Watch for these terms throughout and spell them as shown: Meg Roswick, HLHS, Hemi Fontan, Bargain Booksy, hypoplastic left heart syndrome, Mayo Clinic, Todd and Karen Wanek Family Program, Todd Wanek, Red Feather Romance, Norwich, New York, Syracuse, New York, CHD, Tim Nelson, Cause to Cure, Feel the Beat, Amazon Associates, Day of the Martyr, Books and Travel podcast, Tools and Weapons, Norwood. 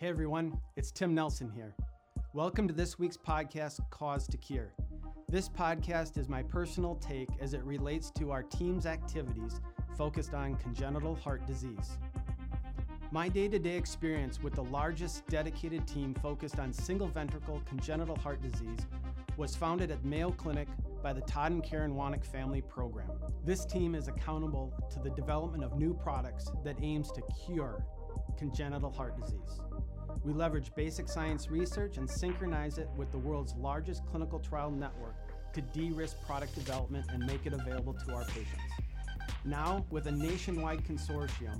Hey everyone, it's Tim Nelson here. Welcome to this week's podcast, Cause to Cure. This podcast is my personal take as it relates to our team's activities focused on congenital heart disease. My day-to-day experience with the largest dedicated team focused on single ventricle congenital heart disease was founded at Mayo Clinic by the Todd and Karen Wanek Family Program. This team is accountable to the development of new products that aims to cure congenital heart disease. We leverage basic science research and synchronize it with the world's largest clinical trial network to de-risk product development and make it available to our patients. Now, with a nationwide consortium,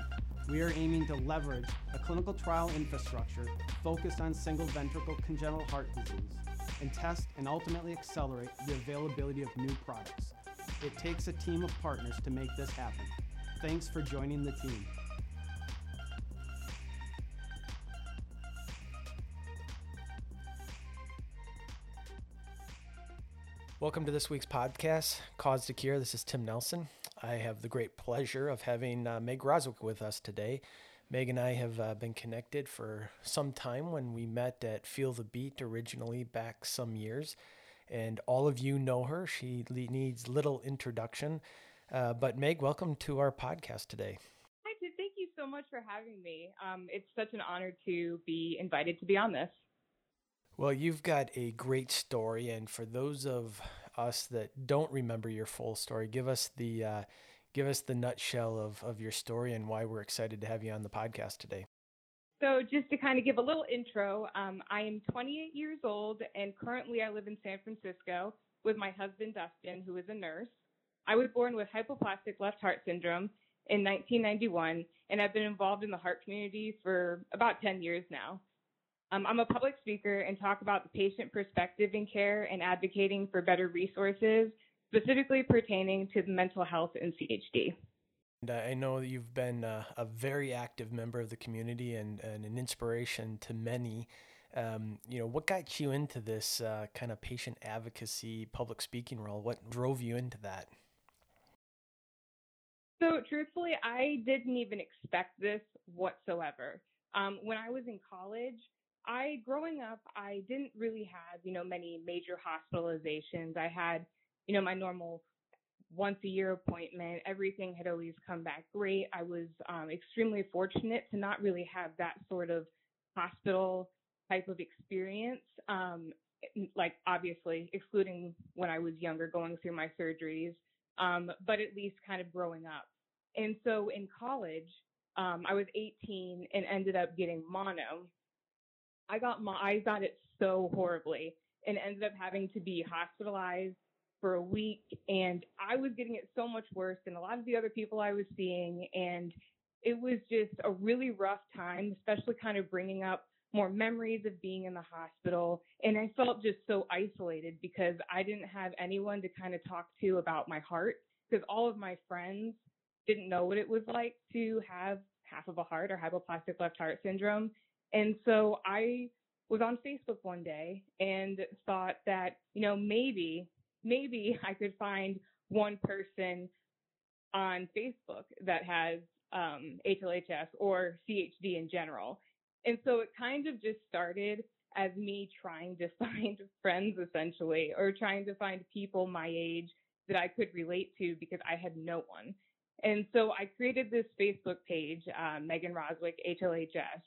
we are aiming to leverage a clinical trial infrastructure focused on single ventricle congenital heart disease and test and ultimately accelerate the availability of new products. It takes a team of partners to make this happen. Thanks for joining the team. Welcome to this week's podcast, Cause to Cure. This is Tim Nelson. I have the great pleasure of having Meg Roswick with us today. Meg and I have been connected for some time when we met at Feel the Beat originally back some years. And all of you know her. She needs little introduction. But Meg, welcome to our podcast today. Hi, Tim. Thank you so much for having me. It's such an honor to be invited to be on this. Well, you've got a great story, and for those of us that don't remember your full story, give us the nutshell of your story and why we're excited to have you on the podcast today. So just to kind of give a little intro, I am 28 years old, and currently I live in San Francisco with my husband, Dustin, who is a nurse. I was born with hypoplastic left heart syndrome in 1991, and I've been involved in the heart community for about 10 years now. I'm a public speaker and talk about the patient perspective in care and advocating for better resources, specifically pertaining to mental health and CHD. And I know that you've been a very active member of the community and an inspiration to many. What got you into this kind of patient advocacy, public speaking role? What drove you into that? So truthfully, I didn't even expect this whatsoever. When I was in college, growing up, I didn't really have, many major hospitalizations. I had, my normal once a year appointment. Everything had always come back great. I was extremely fortunate to not really have that sort of hospital type of experience. Like obviously excluding when I was younger, going through my surgeries, but at least kind of growing up. And so in college, I was 18 and ended up getting mono. I got it so horribly and ended up having to be hospitalized for a week. And I was getting it so much worse than a lot of the other people I was seeing. And it was just a really rough time, especially kind of bringing up more memories of being in the hospital. And I felt just so isolated because I didn't have anyone to kind of talk to about my heart because all of my friends didn't know what it was like to have half of a heart or hypoplastic left heart syndrome. And so I was on Facebook one day and thought that, maybe I could find one person on Facebook that has HLHS or CHD in general. And so it kind of just started as me trying to find friends, essentially, or trying to find people my age that I could relate to because I had no one. And so I created this Facebook page, Megan Roswick, HLHS.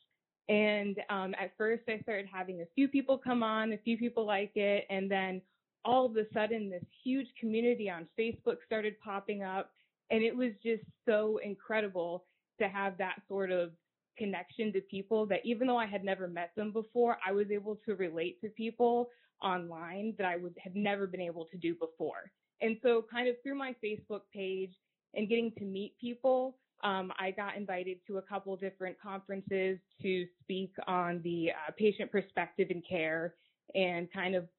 And at first I started having a few people come on, a few people like it. And then all of a sudden this huge community on Facebook started popping up. And it was just so incredible to have that sort of connection to people that even though I had never met them before, I was able to relate to people online that I had never been able to do before. And so kind of through my Facebook page and getting to meet people, I got invited to a couple different conferences to speak on the patient perspective in care and kind of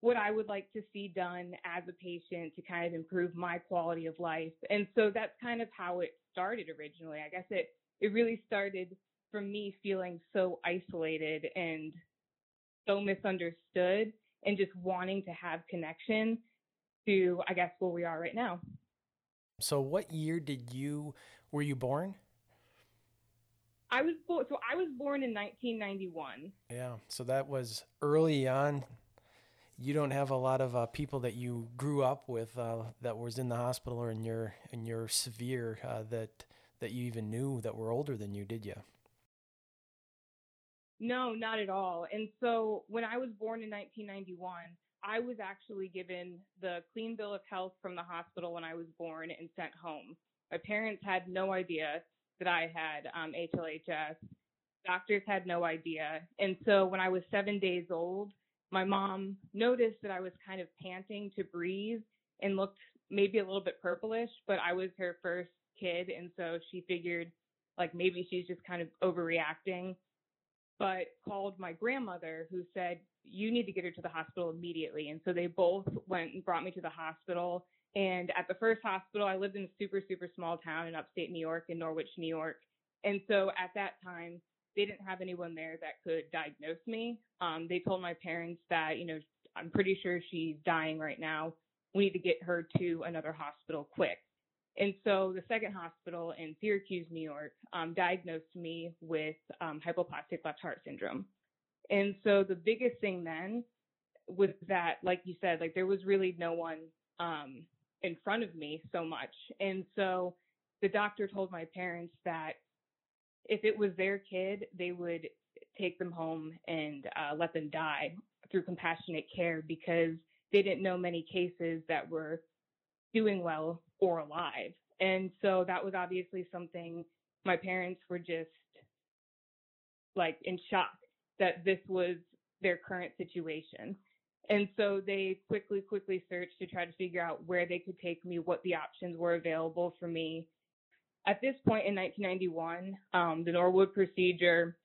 what I would like to see done as a patient to kind of improve my quality of life. And so that's kind of how it started originally. I guess it really started from me feeling so isolated and so misunderstood and just wanting to have connection to, I guess, where we are right now. So what year were you born? I was born in 1991. Yeah. So that was early on. You don't have a lot of people that you grew up with that was in the hospital or in your severe that you even knew that were older than you, did you? No, not at all. And so when I was born in 1991, I was actually given the clean bill of health from the hospital when I was born and sent home. My parents had no idea that I had HLHS. Doctors had no idea. And so when I was 7 days old, my mom noticed that I was kind of panting to breathe and looked maybe a little bit purplish, but I was her first kid. And so she figured like maybe she's just kind of overreacting, but called my grandmother who said, you need to get her to the hospital immediately. And so they both went and brought me to the hospital. And at the first hospital, I lived in a super, super small town in upstate New York, in Norwich, New York. And so at that time, they didn't have anyone there that could diagnose me. They told my parents that, you know, I'm pretty sure she's dying right now. We need to get her to another hospital quick. And so the second hospital in Syracuse, New York, diagnosed me with hypoplastic left heart syndrome. And so the biggest thing then was that, like you said, like there was really no one in front of me so much. And so the doctor told my parents that if it was their kid, they would take them home and let them die through compassionate care because they didn't know many cases that were doing well or alive. And so that was obviously something my parents were just like in shock that this was their current situation. And so they quickly searched to try to figure out where they could take me, what the options were available for me. At this point in 1991, the Norwood procedure,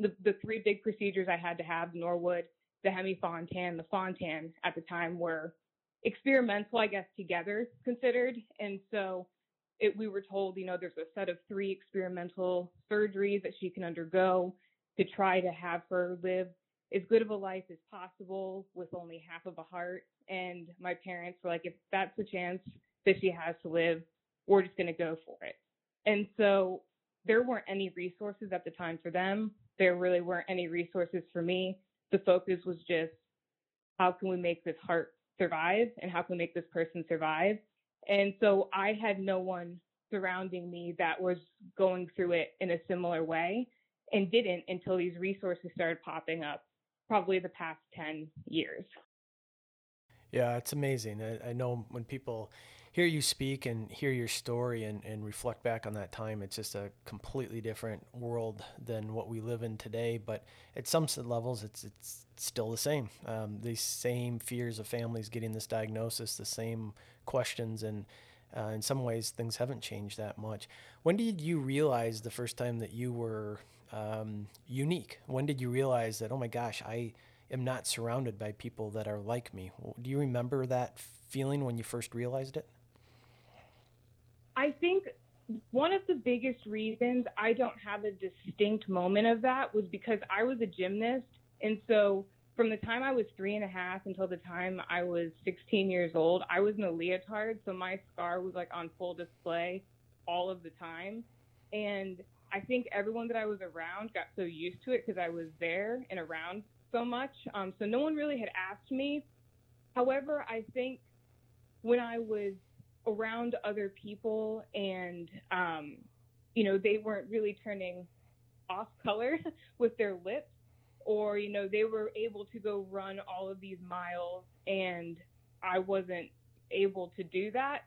the three big procedures I had to have, Norwood, the Hemi Fontan, the Fontan at the time were experimental, I guess, together considered. And so we were told, you know, there's a set of three experimental surgeries that she can undergo to try to have her live as good of a life as possible with only half of a heart. And my parents were like, if that's the chance that she has to live, we're just going to go for it. And so there weren't any resources at the time for them. There really weren't any resources for me. The focus was just, how can we make this heart survive and how can we make this person survive? And so I had no one surrounding me that was going through it in a similar way and didn't until these resources started popping up probably the past 10 years. Yeah, it's amazing. I know when people hear you speak and hear your story and reflect back on that time, it's just a completely different world than what we live in today. But at some levels, it's still the same. These same fears of families getting this diagnosis, the same questions, and in some ways, things haven't changed that much. When did you realize the first time that you were unique? When did you realize that, oh my gosh, I am not surrounded by people that are like me? Do you remember that feeling when you first realized it? I think one of the biggest reasons I don't have a distinct moment of that was because I was a gymnast. And so from the time I was 3.5 until the time I was 16 years old, I was in a leotard. So my scar was like on full display all of the time. And I think everyone that I was around got so used to it because I was there and around so much. So no one really had asked me. However, I think when I was around other people and, you know, they weren't really turning off color with their lips. Or, you know, they were able to go run all of these miles and I wasn't able to do that.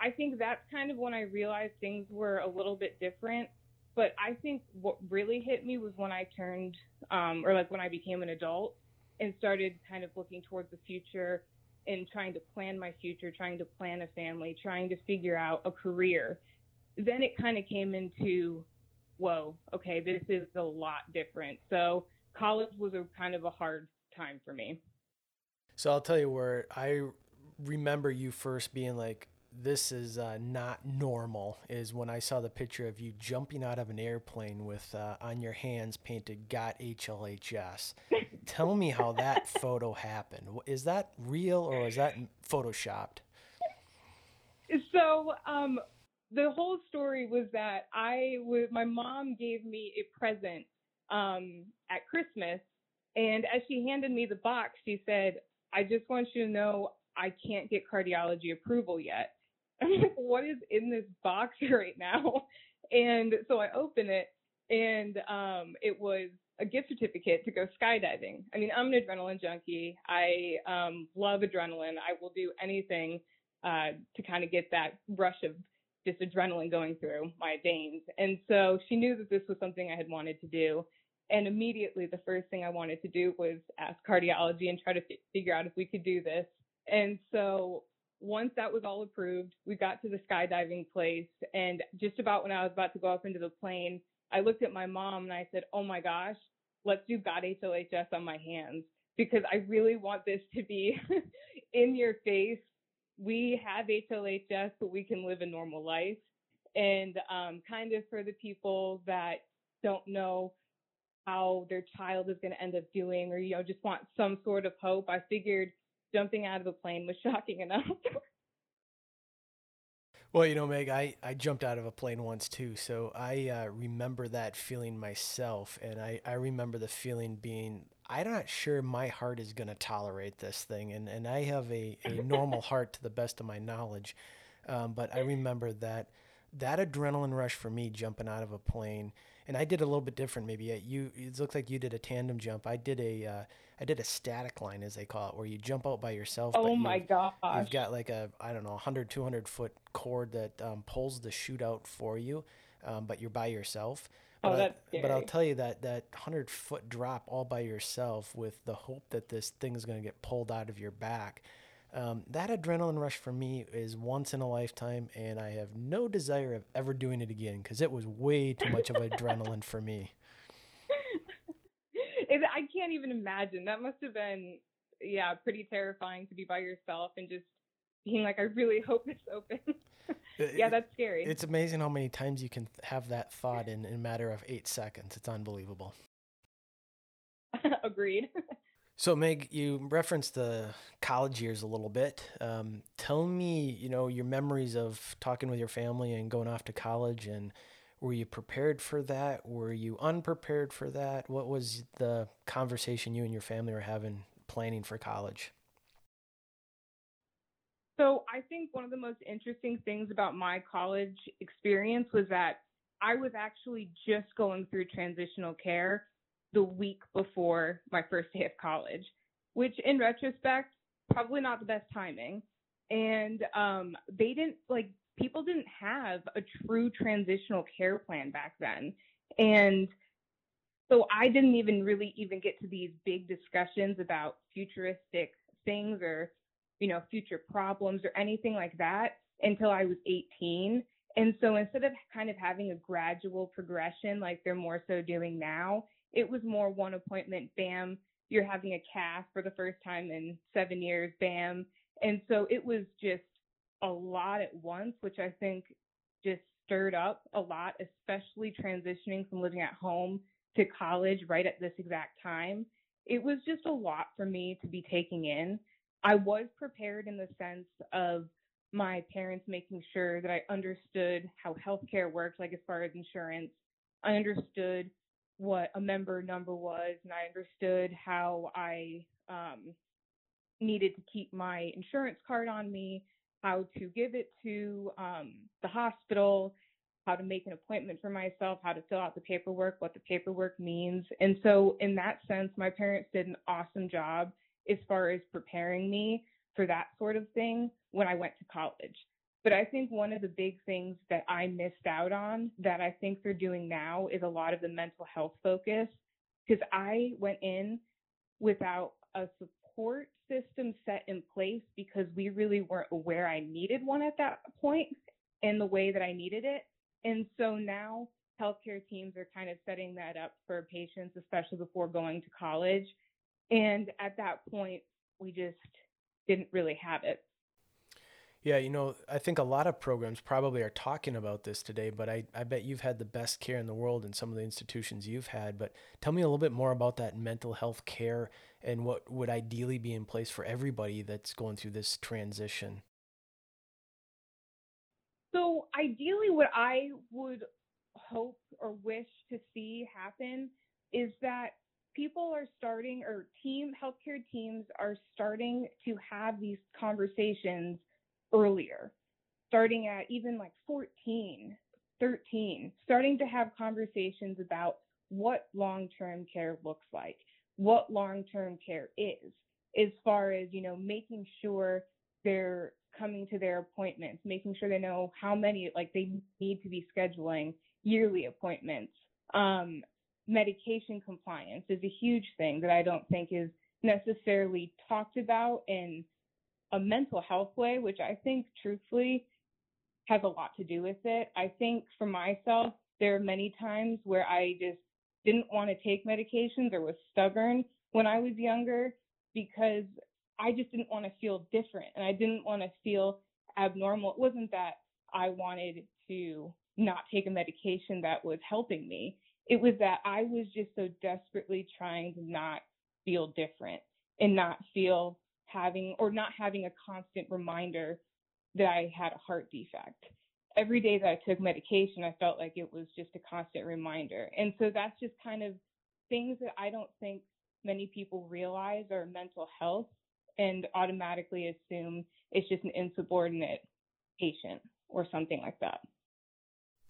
I think that's kind of when I realized things were a little bit different. But I think what really hit me was when I turned when I became an adult and started kind of looking towards the future and trying to plan my future, trying to plan a family, trying to figure out a career. Then it kind of came into, whoa, okay, this is a lot different. So college was a kind of a hard time for me. So I'll tell you where I remember you first being like, this is not normal, is when I saw the picture of you jumping out of an airplane with on your hands painted "Got HLHS." Tell me how that photo happened. Is that real or is that photoshopped? So the whole story was that my mom gave me a present at Christmas, and as she handed me the box, she said, "I just want you to know I can't get cardiology approval yet." I'm like, what is in this box right now? And so I open it, and it was a gift certificate to go skydiving. I mean, I'm an adrenaline junkie. I love adrenaline. I will do anything to kind of get that rush of just adrenaline going through my veins. And so she knew that this was something I had wanted to do. And immediately the first thing I wanted to do was ask cardiology and try to figure out if we could do this. And so once that was all approved, we got to the skydiving place. And just about when I was about to go up into the plane, I looked at my mom and I said, "Oh my gosh, let's do God HLHS on my hands, because I really want this to be in your face. We have HLHS, but we can live a normal life." And kind of for the people that don't know how their child is going to end up doing, or, you know, just want some sort of hope, I figured jumping out of a plane was shocking enough. Well, you know, Meg, I jumped out of a plane once too, so I remember that feeling myself, and I remember the feeling being, I'm not sure my heart is going to tolerate this thing, and I have a normal heart to the best of my knowledge, but I remember that adrenaline rush for me jumping out of a plane, and I did a little bit different maybe. It looked like you did a tandem jump. I did a static line, as they call it, where you jump out by yourself. Oh, but my gosh. You've got like a, I don't know, 100, 200-foot cord that pulls the chute out for you, but you're by yourself. But that's scary. But I'll tell you that 100-foot drop all by yourself with the hope that this thing is going to get pulled out of your back. That adrenaline rush for me is once in a lifetime, and I have no desire of ever doing it again, because it was way too much of adrenaline for me. I can't even imagine. That must have been, pretty terrifying to be by yourself and just being like, I really hope it's open. That's scary. It's amazing how many times you can have that thought in a matter of 8 seconds. It's unbelievable. Agreed. So, Meg, you referenced the college years a little bit. Tell me, you know, your memories of talking with your family and going off to college, and were you prepared for that? Were you unprepared for that? What was the conversation you and your family were having planning for college? So I think one of the most interesting things about my college experience was that I was actually just going through transitional care the week before my first day of college, which in retrospect, probably not the best timing. And people didn't have a true transitional care plan back then. And so I didn't really get to these big discussions about futuristic things or, you know, future problems or anything like that until I was 18. And so instead of kind of having a gradual progression like they're more so doing now, it was more one appointment, bam, you're having a cath for the first time in 7 years, bam. And so it was just a lot at once, which I think just stirred up a lot, especially transitioning from living at home to college right at this exact time. It was just a lot for me to be taking in. I was prepared in the sense of my parents making sure that I understood how healthcare worked, like as far as insurance. I understood what a member number was, and I understood how I needed to keep my insurance card on me, how to give it to the hospital, how to make an appointment for myself, how to fill out the paperwork, what the paperwork means. And so in that sense, my parents did an awesome job as far as preparing me for that sort of thing when I went to college. But I think one of the big things that I missed out on that I think they're doing now is a lot of the mental health focus, because I went in without a support system set in place because we really weren't aware I needed one at that point in the way that I needed it. And so now healthcare teams are kind of setting that up for patients, especially before going to college. And at that point, we just didn't really have it. Yeah, you know, I think a lot of programs probably are talking about this today, but I bet you've had the best care in the world in some of the institutions you've had. But tell me a little bit more about that mental health care and what would ideally be in place for everybody that's going through this transition. So ideally what I would hope or wish to see happen is that people are starting, or healthcare teams are starting to have these conversations earlier, starting at even like 14, 13, starting to have conversations about what long-term care looks like, what long-term care is, as far as, you know, making sure they're coming to their appointments, making sure they know how many, like they need to be scheduling yearly appointments. Medication compliance is a huge thing that I don't think is necessarily talked about in a mental health way, which I think truthfully has a lot to do with it. I think for myself, there are many times where I just didn't want to take medications or was stubborn when I was younger because I just didn't want to feel different and I didn't want to feel abnormal. It wasn't that I wanted to not take a medication that was helping me. It was that I was just so desperately trying to not feel different and not feel having a constant reminder that I had a heart defect. Every day that I took medication, I felt like it was just a constant reminder. And so that's just kind of things that I don't think many people realize are mental health and automatically assume it's just an insubordinate patient or something like that.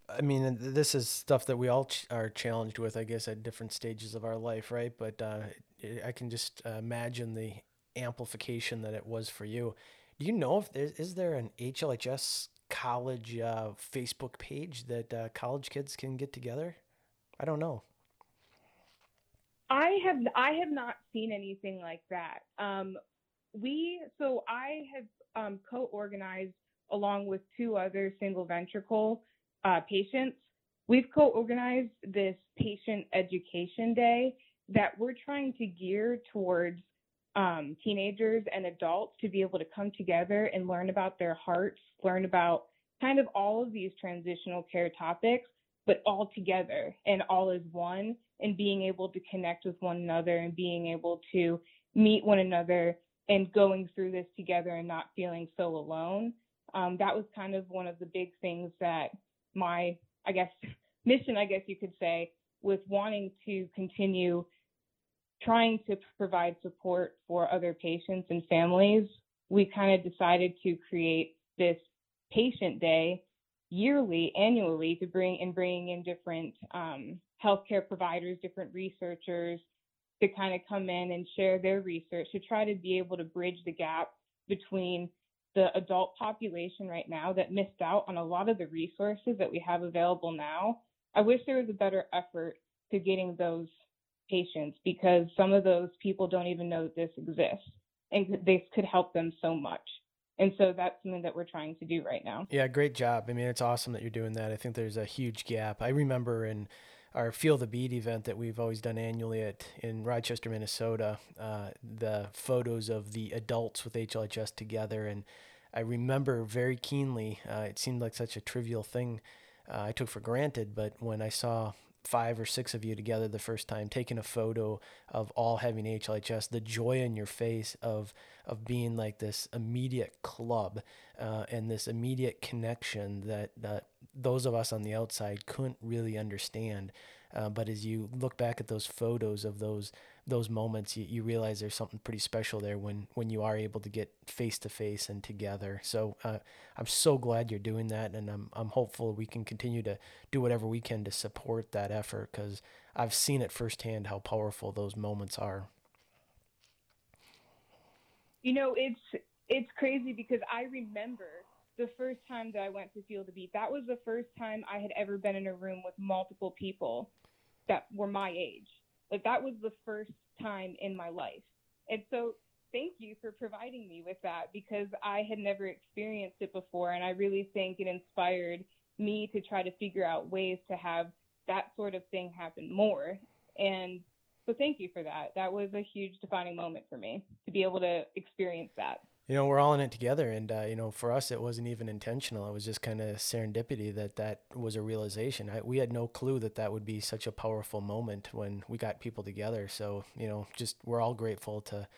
I mean, this is stuff that we all are challenged with, I guess, at different stages of our life, right? But I can just imagine the amplification that it was for you. Do you know if is there an HLHS college Facebook page that college kids can get together? I don't know. I have not seen anything like that. I have co-organized along with two other single ventricle patients. We've co-organized this patient education day that we're trying to gear towards teenagers and adults to be able to come together and learn about their hearts, learn about kind of all of these transitional care topics, but all together and all as one, and being able to connect with one another and being able to meet one another and going through this together and not feeling so alone. That was kind of one of the big things that my, I guess, mission, I guess you could say, with wanting to continue trying to provide support for other patients and families. We kind of decided to create this patient day yearly, annually, to bringing in different healthcare providers, different researchers to kind of come in and share their research to try to be able to bridge the gap between the adult population right now that missed out on a lot of the resources that we have available now. I wish there was a better effort to getting those patients because some of those people don't even know that this exists and this could help them so much. And so that's something that we're trying to do right now. Yeah, great job. I mean, it's awesome that you're doing that. I think there's a huge gap. I remember in our Feel the Beat event that we've always done annually in Rochester, Minnesota, the photos of the adults with HLHS together. And I remember very keenly, it seemed like such a trivial thing I took for granted, but when I saw 5 or 6 of you together the first time, taking a photo of all having HLHS, the joy in your face of being like this immediate club and this immediate connection that those of us on the outside couldn't really understand. But as you look back at those photos of those moments, you realize there's something pretty special there when you are able to get face to face and together. So I'm so glad you're doing that, and I'm hopeful we can continue to do whatever we can to support that effort because I've seen it firsthand how powerful those moments are. You know, it's crazy because I remember the first time that I went to Feel the Beat. That was the first time I had ever been in a room with multiple people that were my age. Like that was the first time in my life. And so thank you for providing me with that because I had never experienced it before. And I really think it inspired me to try to figure out ways to have that sort of thing happen more. And so thank you for that. That was a huge defining moment for me to be able to experience that. You know, we're all in it together. And, you know, for us, it wasn't even intentional. It was just kind of serendipity that was a realization. We had no clue that would be such a powerful moment when we got people together. So, you know, just we're all grateful to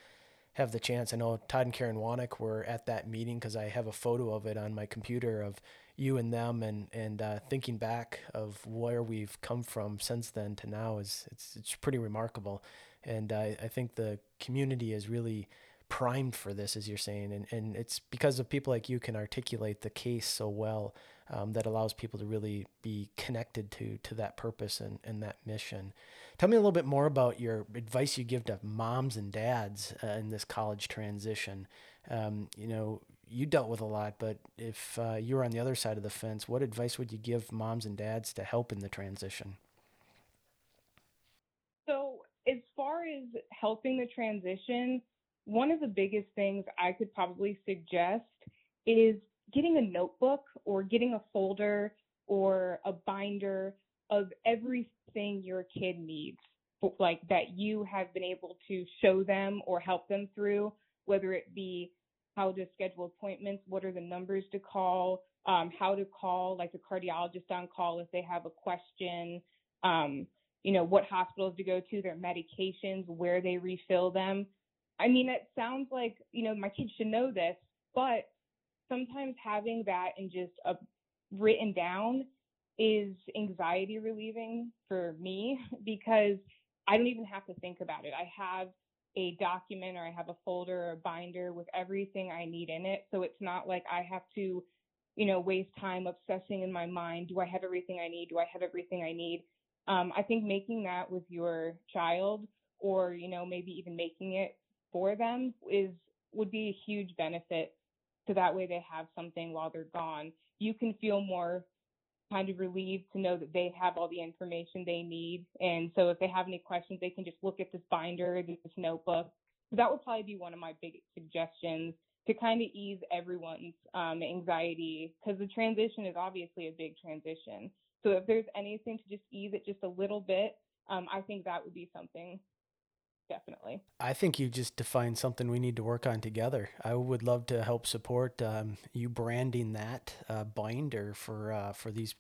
have the chance. I know Todd and Karen Wanek were at that meeting because I have a photo of it on my computer of you and them, and thinking back of where we've come from since then to now is it's pretty remarkable. And I think the community is really primed for this, as you're saying, and it's because of people like you can articulate the case so well, that allows people to really be connected to that purpose and that mission. Tell me a little bit more about your advice you give to moms and dads in this college transition. You know, you dealt with a lot, but if you were on the other side of the fence, what advice would you give moms and dads to help in the transition? So as far as helping the transition, one of the biggest things I could probably suggest is getting a notebook or getting a folder or a binder of everything your kid needs, like that you have been able to show them or help them through, whether it be how to schedule appointments, what are the numbers to call, how to call, like the cardiologist on call if they have a question, you know, what hospitals to go to, their medications, where they refill them. I mean, it sounds like, you know, my kids should know this, but sometimes having that and just written down is anxiety relieving for me, because I don't even have to think about it. I have a document or I have a folder or a binder with everything I need in it. So it's not like I have to, you know, waste time obsessing in my mind. Do I have everything I need? Do I have everything I need? I think making that with your child, or, you know, maybe even making it for them would be a huge benefit. So that way they have something while they're gone. You can feel more kind of relieved to know that they have all the information they need. And so if they have any questions, they can just look at this binder, this notebook. So that would probably be one of my big suggestions to kind of ease everyone's anxiety, because the transition is obviously a big transition. So if there's anything to just ease it just a little bit, I think that would be something. Definitely. I think you just defined something we need to work on together. I would love to help support you branding that binder for these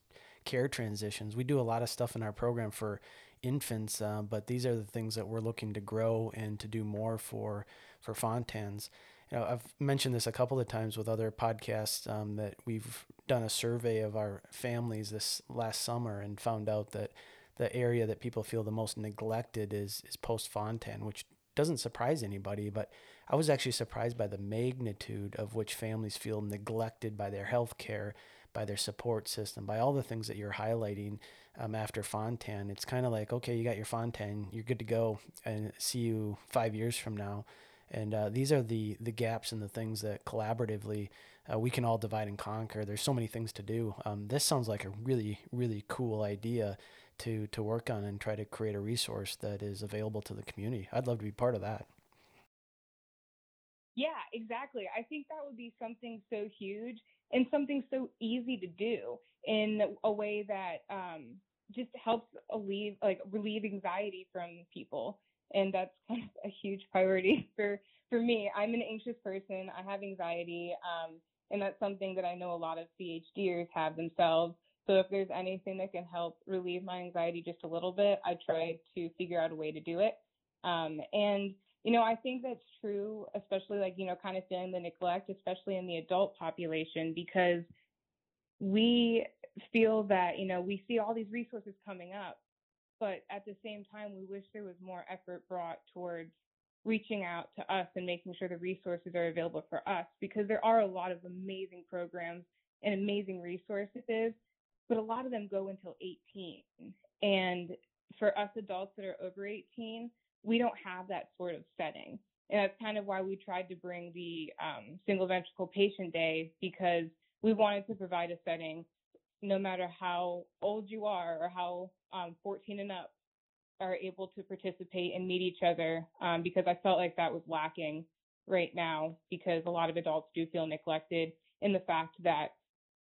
care transitions. We do a lot of stuff in our program for infants, but these are the things that we're looking to grow and to do more for Fontans. You know, I've mentioned this a couple of times with other podcasts that we've done a survey of our families this last summer and found out that the area that people feel the most neglected is post-Fontan, which doesn't surprise anybody, but I was actually surprised by the magnitude of which families feel neglected by their health care, by their support system, by all the things that you're highlighting after Fontan. It's kind of like, okay, you got your Fontan, you're good to go, and see you 5 years from now. And these are the gaps and the things that collaboratively we can all divide and conquer. There's so many things to do. This sounds like a really, really cool idea to work on and try to create a resource that is available to the community. I'd love to be part of that. Yeah, exactly. I think that would be something so huge and something so easy to do in a way that just helps relieve anxiety from people. And that's kind of a huge priority for me. I'm an anxious person. I have anxiety. And that's something that I know a lot of CHDers have themselves. So if there's anything that can help relieve my anxiety just a little bit, I try to figure out a way to do it. And, you know, I think that's true, especially like, you know, kind of feeling the neglect, especially in the adult population, because we feel that, you know, we see all these resources coming up, but at the same time, we wish there was more effort brought towards reaching out to us and making sure the resources are available for us, because there are a lot of amazing programs and amazing resources. But a lot of them go until 18. And for us adults that are over 18, we don't have that sort of setting. And that's kind of why we tried to bring the single ventricle patient day, because we wanted to provide a setting no matter how old you are or how 14 and up are able to participate and meet each other, because I felt like that was lacking right now, because a lot of adults do feel neglected in the fact that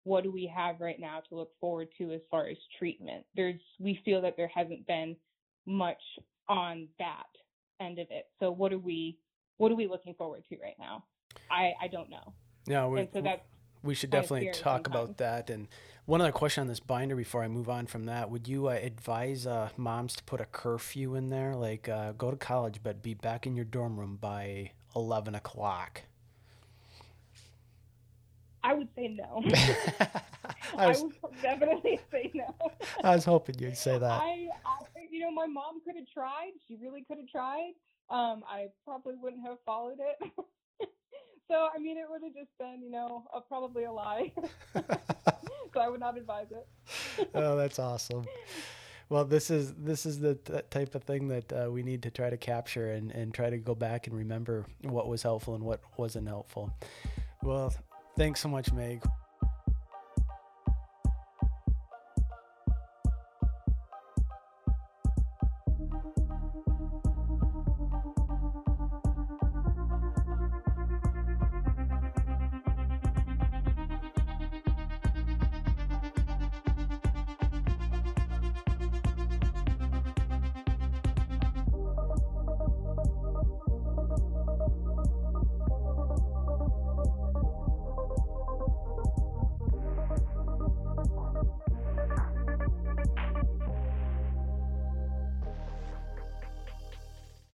what do we have right now to look forward to as far as treatment? We feel that there hasn't been much on that end of it. So what are we looking forward to right now? I don't know. No, we should definitely talk about that. And one other question on this binder before I move on from that, would you advise moms to put a curfew in there? Like go to college, but be back in your dorm room by 11 o'clock? I would say no. I would definitely say no. I was hoping you'd say that. I my mom could have tried. She really could have tried. I probably wouldn't have followed it. So, I mean, it would have just been, probably a lie. So I would not advise it. Oh, that's awesome. Well, this is the type of thing that we need to try to capture and try to go back and remember what was helpful and what wasn't helpful. Well, thanks so much, Meg.